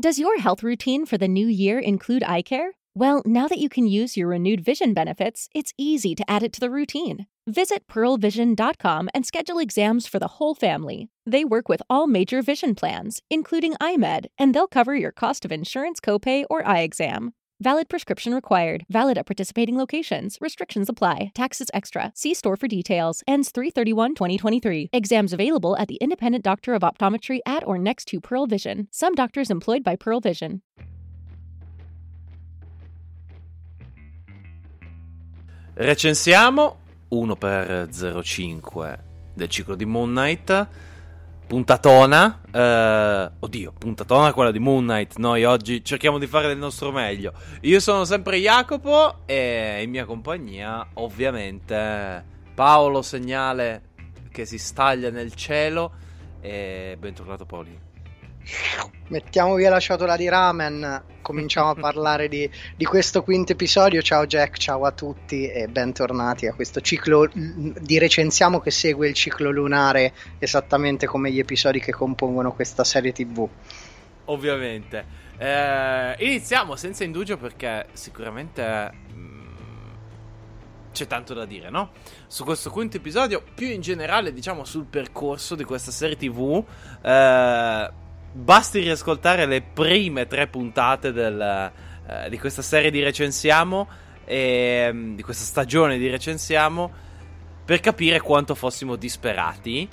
Does your health routine for the new year include eye care? Well, now that you can use your renewed vision benefits, it's easy to add it to the routine. Visit PearlVision.com and schedule exams for the whole family. They work with all major vision plans, including EyeMed, and they'll cover your cost of insurance, copay, or eye exam. Valid prescription required. Valid at participating locations. Restrictions apply. Taxes extra. See store for details. Ends 3/31/2023. Exams available at the independent doctor of optometry at or next to Pearl Vision. Some doctors employed by Pearl Vision. Recensiamo 1x05 del ciclo di Moon Knight. Puntatona, puntatona quella di Moon Knight. Noi oggi cerchiamo di fare del nostro meglio. Io sono sempre Jacopo e in mia compagnia ovviamente Paolo, segnale che si staglia nel cielo. E bentornato Paolino. Mettiamo via la ciotola di ramen, cominciamo a parlare di questo quinto episodio. Ciao Jack, ciao a tutti e bentornati a questo ciclo di recensiamo che segue il ciclo lunare, esattamente come gli episodi che compongono questa serie TV. Ovviamente iniziamo senza indugio perché sicuramente c'è tanto da dire, no? Su questo quinto episodio, più in generale diciamo sul percorso di questa serie TV. Basti riascoltare le prime 3 puntate di questa serie di recensiamo e di questa stagione di recensiamo per capire quanto fossimo disperati.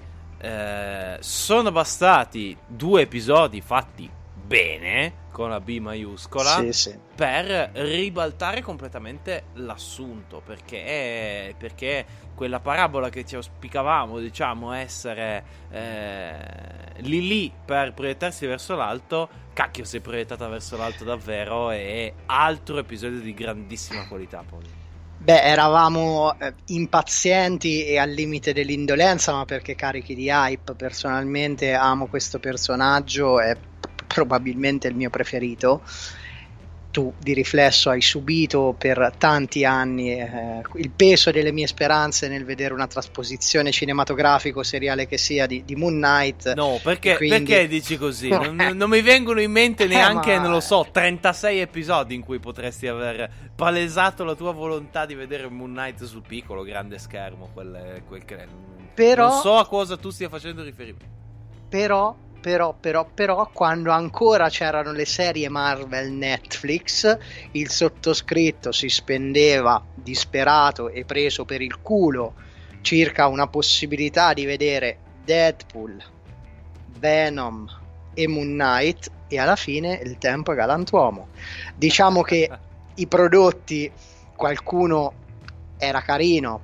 Sono bastati 2 episodi fatti bene con la B maiuscola, sì. Per ribaltare completamente l'assunto, perché quella parabola che ci auspicavamo, diciamo, essere lì per proiettarsi verso l'alto, cacchio, si è proiettata verso l'alto davvero. E altro episodio di grandissima qualità, poi. Beh, eravamo impazienti e al limite dell'indolenza, ma perché carichi di hype. Personalmente amo questo personaggio, è probabilmente il mio preferito. Tu di riflesso hai subito per tanti anni il peso delle mie speranze nel vedere una trasposizione cinematografico seriale che sia di Moon Knight. No, perché dici così? Non mi vengono in mente neanche, non lo so, 36 episodi in cui potresti aver palesato la tua volontà di vedere Moon Knight sul piccolo, grande schermo, quel che... Però... Non so a cosa tu stia facendo riferimento. Però, quando ancora c'erano le serie Marvel Netflix, il sottoscritto si spendeva disperato e preso per il culo circa una possibilità di vedere Deadpool, Venom e Moon Knight, e alla fine il tempo è galantuomo. Diciamo che i prodotti, qualcuno era carino,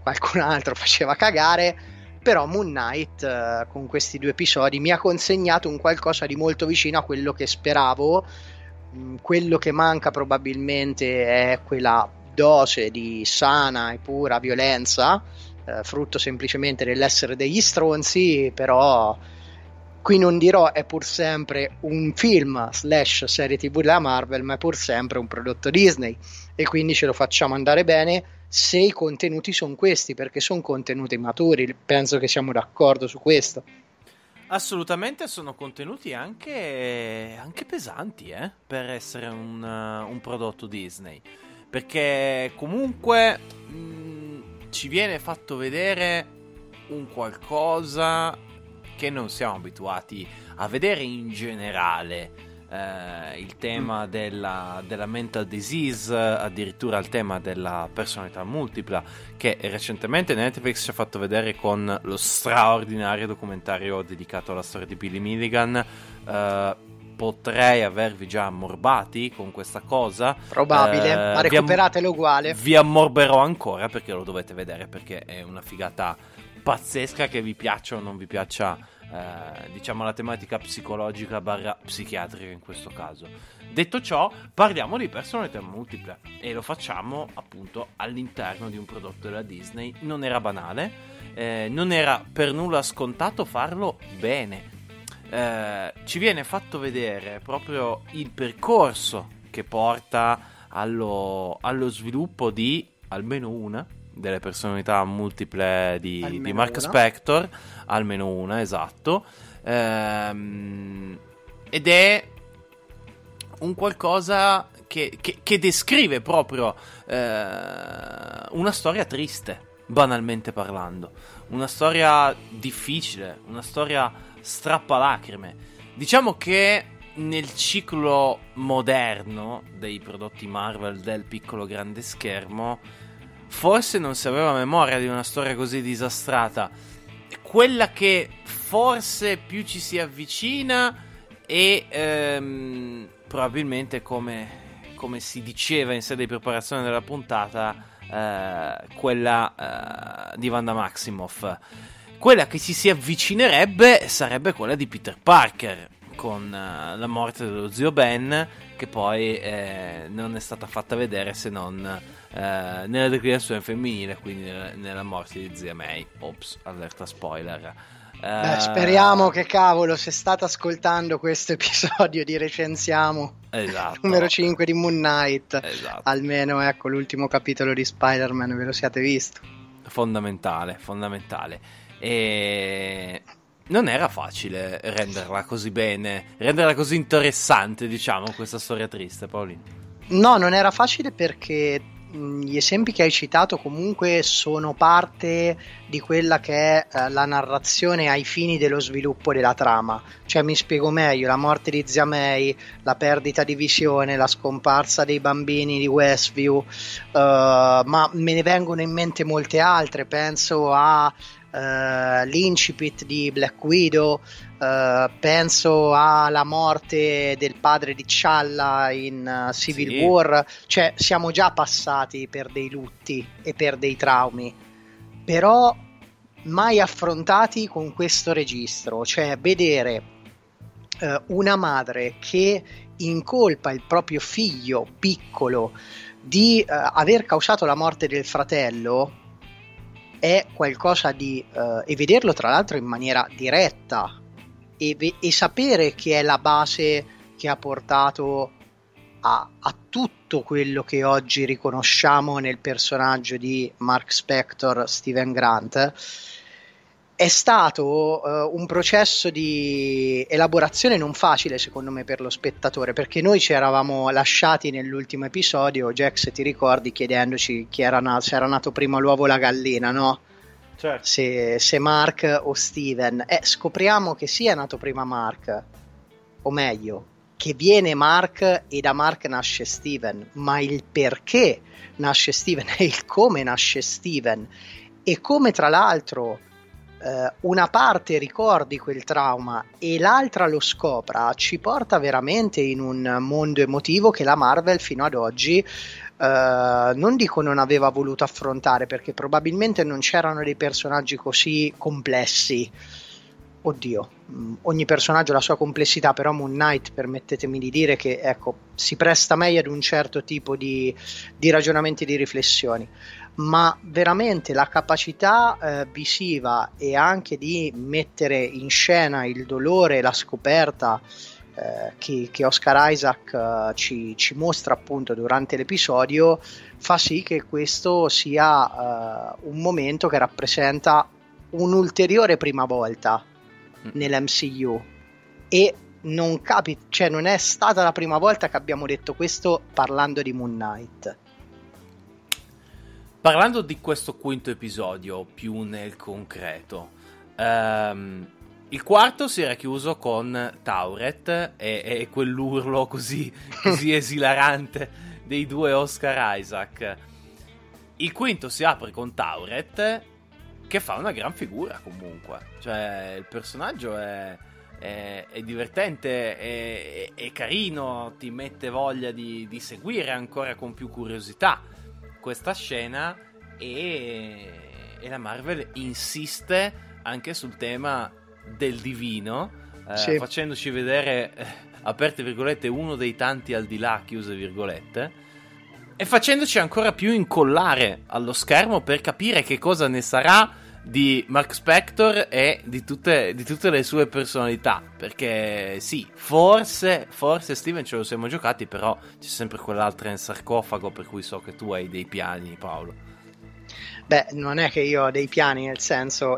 qualcun altro faceva cagare. Però Moon Knight con questi 2 episodi mi ha consegnato un qualcosa di molto vicino a quello che speravo. Quello che manca probabilmente è quella dose di sana e pura violenza, frutto semplicemente dell'essere degli stronzi. Però qui non dirò è pur sempre un film / serie TV della Marvel, ma è pur sempre un prodotto Disney e quindi ce lo facciamo andare bene. Se i contenuti sono questi, perché sono contenuti maturi, penso che siamo d'accordo su questo. Assolutamente, sono contenuti anche pesanti, per essere un prodotto Disney, perché comunque ci viene fatto vedere un qualcosa che non siamo abituati a vedere in generale. Il tema della mental disease, addirittura il tema della personalità multipla, che recentemente Netflix ci ha fatto vedere con lo straordinario documentario dedicato alla storia di Billy Milligan. Potrei avervi già ammorbati con questa cosa, probabile, ma recuperatelo uguale. Vi ammorberò ancora perché lo dovete vedere, perché è una figata pazzesca, che vi piaccia o non vi piaccia diciamo la tematica psicologica / psichiatrica in questo caso. Detto ciò, parliamo di personalità multiple e lo facciamo appunto all'interno di un prodotto della Disney. Non era banale, non era per nulla scontato farlo bene. Ci viene fatto vedere proprio il percorso che porta allo sviluppo di almeno una delle personalità multiple di Marc Spector, almeno una, esatto. Ed è un qualcosa che descrive proprio una storia triste, banalmente parlando, una storia difficile, una storia strappalacrime. Diciamo che nel ciclo moderno dei prodotti Marvel del piccolo grande schermo forse non si aveva memoria di una storia così disastrata. Quella che forse più ci si avvicina e probabilmente, come si diceva in sede di preparazione della puntata, quella di Wanda Maximoff. Quella che ci si avvicinerebbe sarebbe quella di Peter Parker, con la morte dello zio Ben, che poi non è stata fatta vedere se non nella declinazione femminile, quindi nella morte di zia May. Ops, allerta spoiler. Beh, speriamo che, cavolo, se state ascoltando questo episodio di Recensiamo, esatto, numero 5 di Moon Knight, esatto, almeno, ecco, l'ultimo capitolo di Spider-Man ve lo siate visto. Fondamentale. E non era facile renderla così bene, renderla così interessante, diciamo, questa storia triste, Paolino. No, non era facile, perché gli esempi che hai citato comunque sono parte di quella che è la narrazione ai fini dello sviluppo della trama. Cioè, mi spiego meglio: la morte di zia May, la perdita di visione, la scomparsa dei bambini di Westview, ma me ne vengono in mente molte altre. Penso a l'incipit di Black Widow, penso alla morte del padre di Challa in Civil War. Cioè, siamo già passati per dei lutti e per dei traumi, però mai affrontati con questo registro. Cioè, vedere una madre che incolpa il proprio figlio piccolo di aver causato la morte del fratello è qualcosa di e vederlo tra l'altro in maniera diretta e sapere che è la base che ha portato a tutto quello che oggi riconosciamo nel personaggio di Marc Spector, Steven Grant, è stato un processo di elaborazione non facile, secondo me, per lo spettatore, perché noi ci eravamo lasciati nell'ultimo episodio, Jack, se ti ricordi, chiedendoci se era nato prima l'uovo o la gallina, no? Certo. Se Mark o Steven. Scopriamo che sì, è nato prima Mark, o meglio, che viene Mark e da Mark nasce Steven, ma il perché nasce Steven e il come nasce Steven, e come, tra l'altro, una parte ricordi quel trauma e l'altra lo scopra, ci porta veramente in un mondo emotivo che la Marvel fino ad oggi non dico non aveva voluto affrontare, perché probabilmente non c'erano dei personaggi così complessi. Oddio, ogni personaggio ha la sua complessità, però Moon Knight, permettetemi di dire che, ecco, si presta meglio ad un certo tipo di ragionamenti, di riflessioni, ma veramente la capacità visiva e anche di mettere in scena il dolore, la scoperta che Oscar Isaac ci mostra appunto durante l'episodio, fa sì che questo sia un momento che rappresenta un'ulteriore prima volta nell'MCU, e non cioè non è stata la prima volta che abbiamo detto questo parlando di Moon Knight. Parlando di questo quinto episodio più nel concreto, il quarto si era chiuso con Taweret e quell'urlo così esilarante dei due Oscar Isaac. Il quinto si apre con Taweret, che fa una gran figura comunque. Cioè, il personaggio è divertente, è carino, ti mette voglia di seguire ancora con più curiosità questa scena, e la Marvel insiste anche sul tema del divino, sì, facendoci vedere, aperte virgolette, uno dei tanti al di là, chiuse virgolette, e facendoci ancora più incollare allo schermo per capire che cosa ne sarà di Marc Spector e di tutte le sue personalità. Perché sì, forse Steven ce lo siamo giocati, però c'è sempre quell'altra in sarcofago, per cui so che tu hai dei piani, Paolo. Beh, non è che io ho dei piani, nel senso,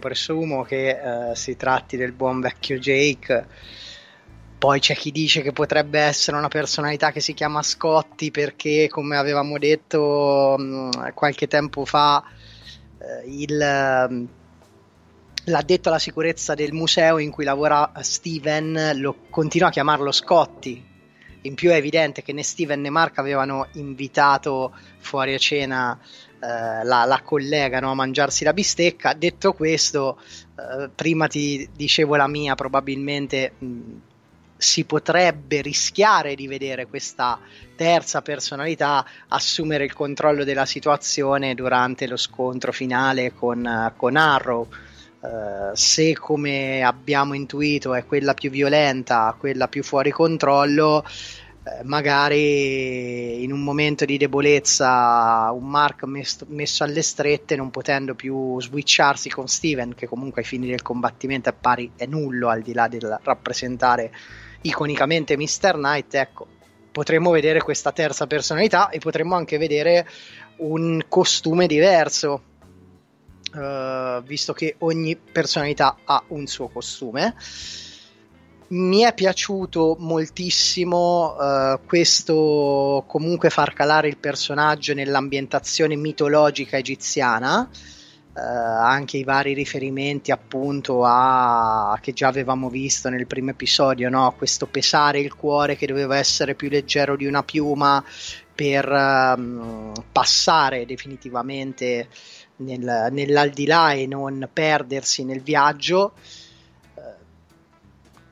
presumo che si tratti del buon vecchio Jake, Poi c'è chi dice che potrebbe essere una personalità che si chiama Scotti, perché, come avevamo detto qualche tempo fa, l'addetto alla sicurezza del museo in cui lavora Steven lo continua a chiamarlo Scotti. In più è evidente che né Steven né Marc avevano invitato fuori a cena la collega, no, a mangiarsi la bistecca. Detto questo, prima ti dicevo la mia, probabilmente si potrebbe rischiare di vedere questa terza personalità assumere il controllo della situazione durante lo scontro finale con Harrow. Se, come abbiamo intuito, è quella più violenta, quella più fuori controllo, magari in un momento di debolezza un Marc messo alle strette, non potendo più switcharsi con Steven, che comunque ai fini del combattimento è nullo, al di là del rappresentare iconicamente Mr. Knight, ecco, potremmo vedere questa terza personalità e potremmo anche vedere un costume diverso. Visto che ogni personalità ha un suo costume, mi è piaciuto moltissimo questo comunque far calare il personaggio nell'ambientazione mitologica egiziana, anche i vari riferimenti appunto a che già avevamo visto nel primo episodio, no? Questo pesare il cuore che doveva essere più leggero di una piuma per passare definitivamente nell'aldilà e non perdersi nel viaggio.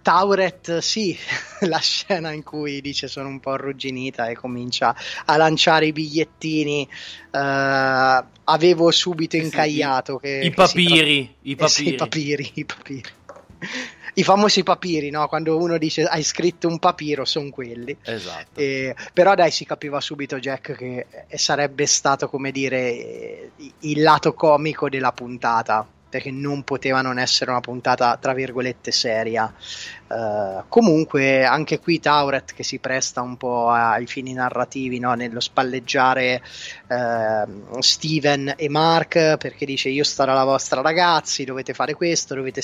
Taweret, sì, la scena in cui dice sono un po' arrugginita e comincia a lanciare i bigliettini, avevo subito incagliato i papiri. I famosi papiri, no? Quando uno dice hai scritto un papiro, sono quelli. Esatto. Però dai, si capiva subito, Jack, che sarebbe stato, come dire, il lato comico della puntata, perché non poteva non essere una puntata tra virgolette seria. Comunque anche qui Taweret, che si presta un po' ai fini narrativi, no? Nello spalleggiare Steven e Marc, perché dice io starò alla vostra, ragazzi, dovete fare questo, dovete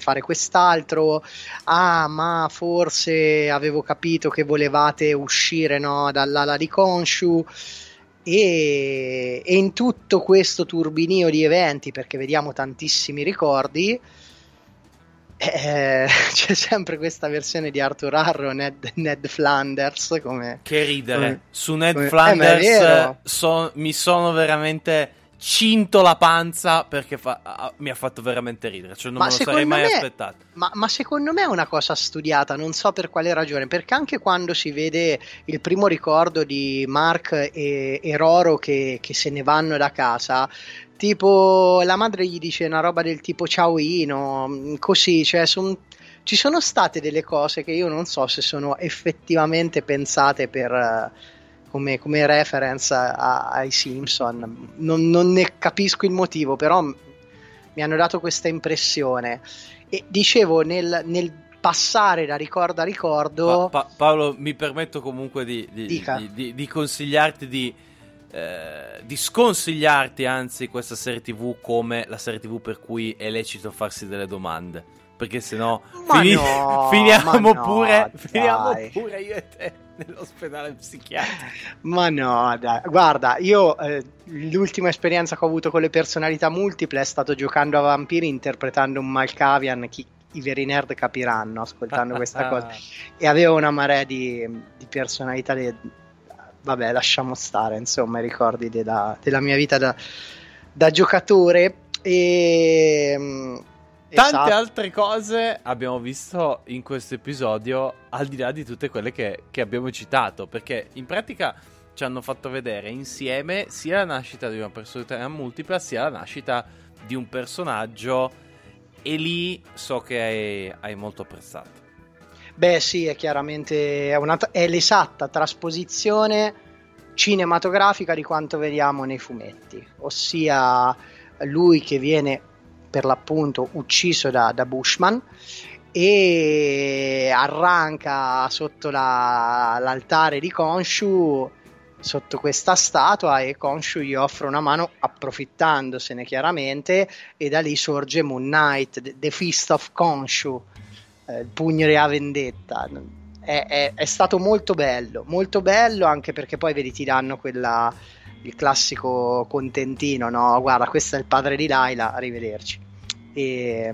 fare quest'altro, ma forse avevo capito che volevate uscire, no? Dall'ala di Khonshu. E in tutto questo turbinio di eventi, perché vediamo tantissimi ricordi, c'è sempre questa versione di Arthur Harrow, Ned Flanders, come che ridere, su Ned Flanders mi sono veramente cinto la panza, perché mi ha fatto veramente ridere, cioè non me lo sarei mai aspettato. Ma secondo me è una cosa studiata, non so per quale ragione, perché anche quando si vede il primo ricordo di Marc e Roro che se ne vanno da casa, tipo la madre gli dice una roba del tipo ciao Ino, così, cioè ci sono state delle cose che io non so se sono effettivamente pensate per... Come reference ai Simpson, non ne capisco il motivo, però mi hanno dato questa impressione. E dicevo, nel passare da ricordo a ricordo, Paolo, mi permetto comunque di consigliarti di sconsigliarti, anzi, questa serie TV come la serie TV per cui è lecito farsi delle domande, perché sennò finiamo pure io e te nell'ospedale psichiatrico. Ma no, dai. Guarda, io l'ultima esperienza che ho avuto con le personalità multiple è stato giocando a vampiri, interpretando un Malkavian, i veri nerd capiranno ascoltando questa cosa, e avevo una marea di personalità vabbè, lasciamo stare, insomma, i ricordi della mia vita da giocatore e tante altre cose abbiamo visto in questo episodio, al di là di tutte quelle che abbiamo citato, perché in pratica ci hanno fatto vedere insieme sia la nascita di una personalità multipla, sia la nascita di un personaggio, e lì so che hai molto apprezzato. Beh sì, è chiaramente è l'esatta trasposizione cinematografica di quanto vediamo nei fumetti, ossia lui che viene per l'appunto ucciso da Bushman e arranca sotto l'altare di Khonshu, sotto questa statua, e Khonshu gli offre una mano approfittandosene chiaramente, e da lì sorge Moon Knight, the Fist of Khonshu, il pugno della vendetta. È stato molto bello anche perché poi vedi ti danno quella, il classico contentino, no? Guarda, questo è il padre di Laila, arrivederci. E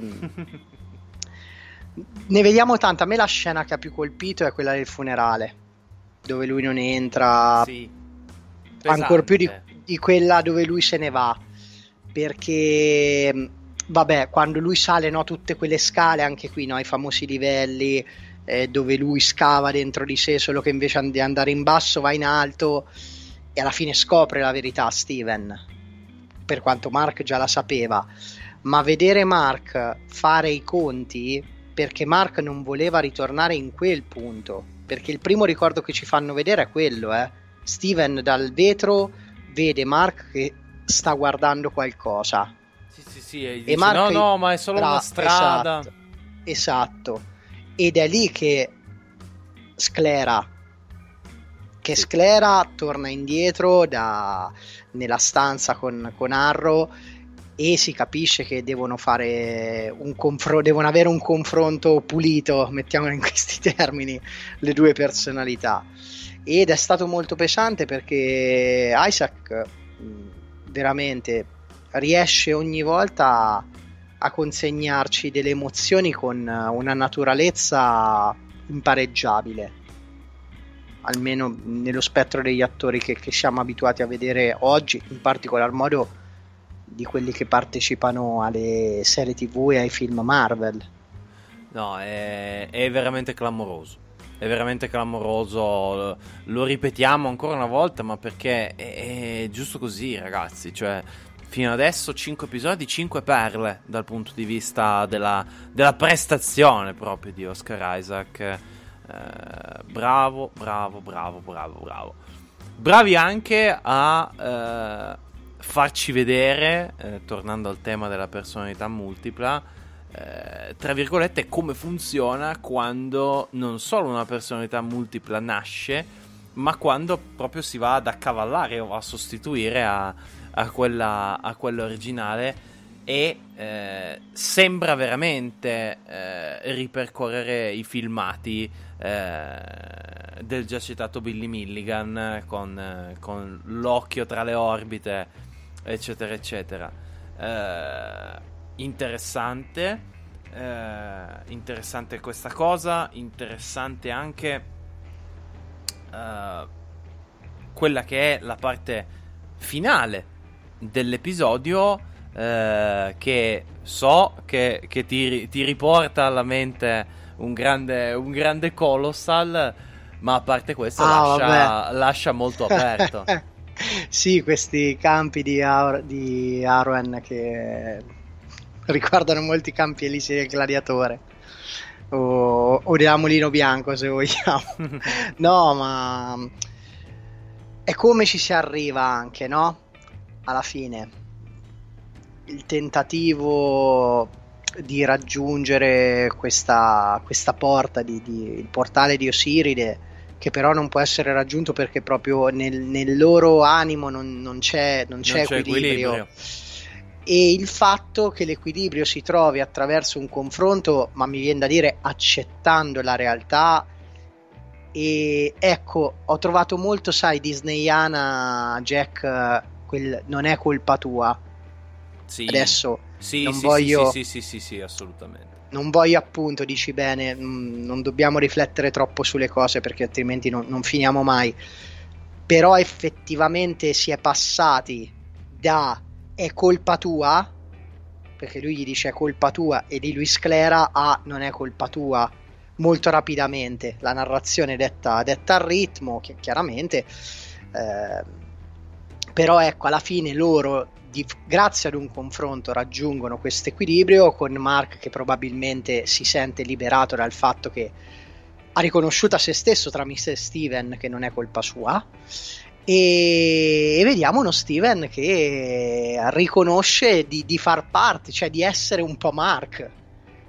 ne vediamo tanto. A me la scena che ha più colpito è quella del funerale, dove lui non entra, sì, ancora più di quella dove lui se ne va, perché vabbè, quando lui sale, no, tutte quelle scale, anche qui, no, i famosi livelli dove lui scava dentro di sé, solo che invece di andare in basso va in alto e alla fine scopre la verità Steven, per quanto Marc già la sapeva, ma vedere Marc fare i conti, perché Marc non voleva ritornare in quel punto, perché il primo ricordo che ci fanno vedere è quello, Steven dal vetro vede Marc che sta guardando qualcosa. Sì, e dice, Marc, no, ma è solo una strada. Esatto. Ed è lì che sclera. Che sclera, torna indietro nella stanza con Harrow e si capisce che devono fare devono avere un confronto pulito, mettiamolo in questi termini, le due personalità. Ed è stato molto pesante perché Isaac veramente riesce ogni volta a consegnarci delle emozioni con una naturalezza impareggiabile, almeno nello spettro degli attori che siamo abituati a vedere oggi, in particolar modo di quelli che partecipano alle serie TV e ai film Marvel. No, è veramente clamoroso. È veramente clamoroso, lo ripetiamo ancora una volta, ma perché è giusto così, ragazzi. Cioè, fino adesso 5 episodi, 5 perle dal punto di vista della prestazione proprio di Oscar Isaac. Bravo. Bravi anche a farci vedere, tornando al tema della personalità multipla, tra virgolette, come funziona quando non solo una personalità multipla nasce, ma quando proprio si va ad accavallare o a sostituire a quella originale, e sembra veramente ripercorrere i filmati del già citato Billy Milligan con l'occhio tra le orbite, eccetera eccetera. Interessante questa cosa, interessante anche quella che è la parte finale dell'episodio, che so che ti riporta alla mente un grande Colossal, ma a parte questo lascia molto aperto. Sì, questi campi di Arwen che ricordano molti campi elisi del Gladiatore o della Mulino Bianco, se vogliamo. No, ma è come ci si arriva anche, no? Alla fine il tentativo di raggiungere questa porta, il portale di Osiride, che però non può essere raggiunto perché proprio nel loro animo non c'è equilibrio. E il fatto che l'equilibrio si trovi attraverso un confronto, ma mi viene da dire accettando la realtà. E ecco, ho trovato molto, sai, disneyana, Jack, non è colpa tua. Sì. Adesso sì, assolutamente. Non voglio, appunto, dici bene, non dobbiamo riflettere troppo sulle cose perché altrimenti non finiamo mai. Però effettivamente si è passati da è colpa tua, perché lui gli dice è colpa tua e di lui sclera a non è colpa tua molto rapidamente. La narrazione detta al ritmo, che chiaramente però ecco, alla fine loro grazie ad un confronto raggiungono questo equilibrio, con Marc che probabilmente si sente liberato dal fatto che ha riconosciuto a se stesso tramite Steven che non è colpa sua, e vediamo uno Steven che riconosce di far parte, cioè di essere un po' Marc,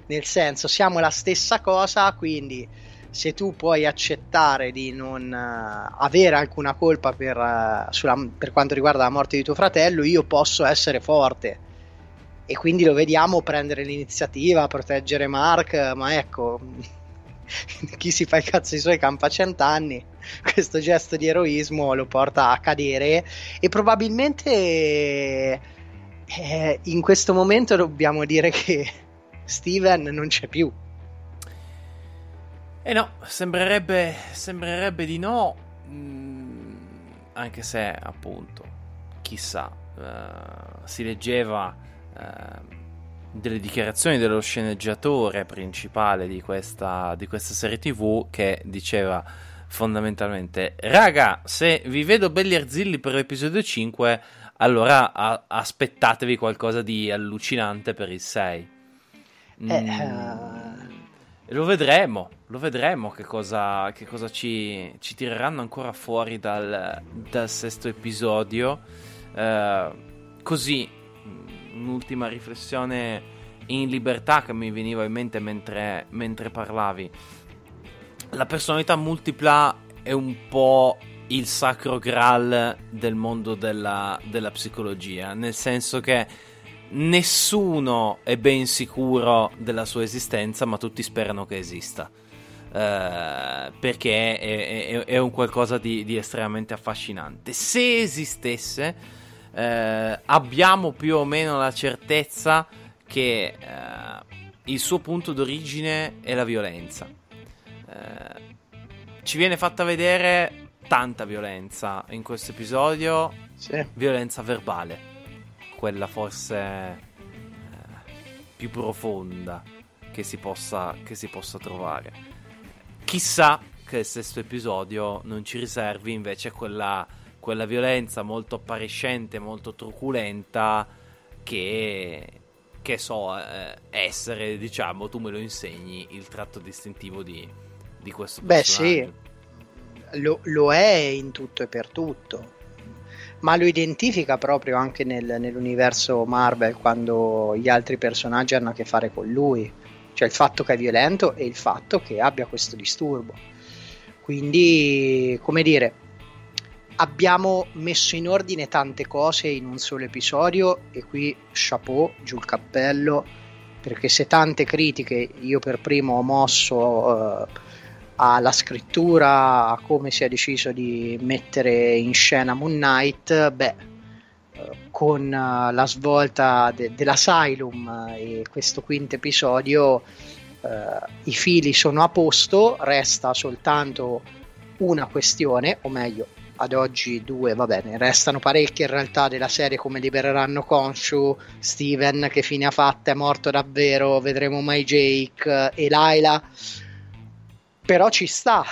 nel senso siamo la stessa cosa, quindi se tu puoi accettare di non avere alcuna colpa per quanto riguarda la morte di tuo fratello, io posso essere forte e quindi lo vediamo prendere l'iniziativa, proteggere Marc, ma ecco, chi si fa i cazzi suoi campa cent'anni. Questo gesto di eroismo lo porta a cadere e probabilmente in questo momento dobbiamo dire che Steven non c'è più. Eh no, sembrerebbe di no, anche se appunto chissà, si leggeva delle dichiarazioni dello sceneggiatore principale di questa serie TV, che diceva fondamentalmente: raga, se vi vedo belli arzilli per l'episodio 5, allora aspettatevi qualcosa di allucinante per il 6. Lo vedremo che cosa ci tireranno ancora fuori dal sesto episodio. Così un'ultima riflessione in libertà che mi veniva in mente mentre parlavi: la personalità multipla è un po' il sacro graal del mondo della psicologia, nel senso che nessuno è ben sicuro della sua esistenza, ma tutti sperano che esista, perché è un qualcosa di estremamente affascinante. Se esistesse, abbiamo più o meno la certezza che il suo punto d'origine è la violenza. Ci viene fatta vedere tanta violenza in questo episodio, sì. Violenza verbale, quella forse più profonda che si possa trovare. Chissà che il sesto episodio non ci riservi invece quella violenza molto appariscente, molto truculenta, che so essere, diciamo, tu me lo insegni, il tratto distintivo di questo personaggio. Beh sì, lo è in tutto e per tutto, ma lo identifica proprio anche nell'universo Marvel, quando gli altri personaggi hanno a che fare con lui, cioè il fatto che è violento e il fatto che abbia questo disturbo. Quindi, come dire, abbiamo messo in ordine tante cose in un solo episodio, e qui chapeau, giù il cappello, perché se tante critiche io per primo ho mosso alla scrittura, a come si è deciso di mettere in scena Moon Knight, con la svolta dell'Asylum e questo quinto episodio i fili sono a posto, resta soltanto una questione, o meglio ad oggi due, va bene, restano parecchie in realtà della serie, come libereranno Khonshu, Steven che fine ha fatta, è morto davvero, vedremo mai Jake e Laila, però ci sta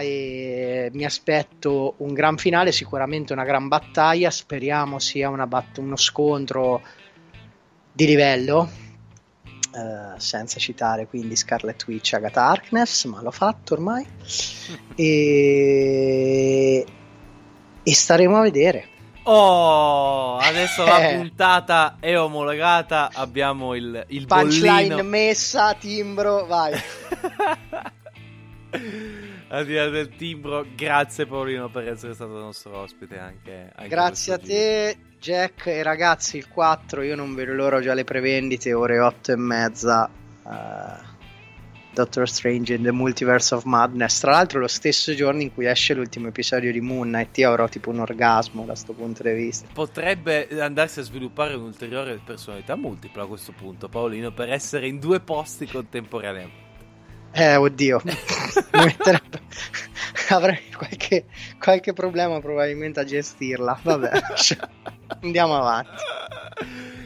e mi aspetto un gran finale, sicuramente una gran battaglia, speriamo sia uno scontro di livello, senza citare quindi Scarlet Witch, Agatha Harkness, ma l'ho fatto ormai. E staremo a vedere. Oh, adesso la puntata è omologata, abbiamo il punchline messa, timbro, vai. Al di là del timbro, grazie Paolino per essere stato nostro ospite anche grazie a te giro. Jack, e ragazzi, il 4 io non vedo l'ora, ho già le prevendite, ore 8:30, Doctor Strange in the Multiverse of Madness, tra l'altro lo stesso giorno in cui esce l'ultimo episodio di Moon Knight, io avrò tipo un orgasmo da sto punto di vista. Potrebbe andarsi a sviluppare un'ulteriore personalità multipla a questo punto, Paolino, per essere in due posti contemporaneamente. Oddio, avrei qualche problema probabilmente a gestirla. Vabbè, andiamo avanti.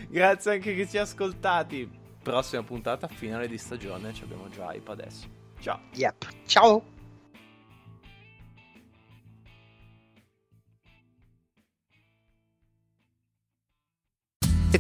Grazie anche che ci ascoltati. Prossima puntata, finale di stagione. Ci abbiamo già hype adesso. Ciao. Yep. Ciao. The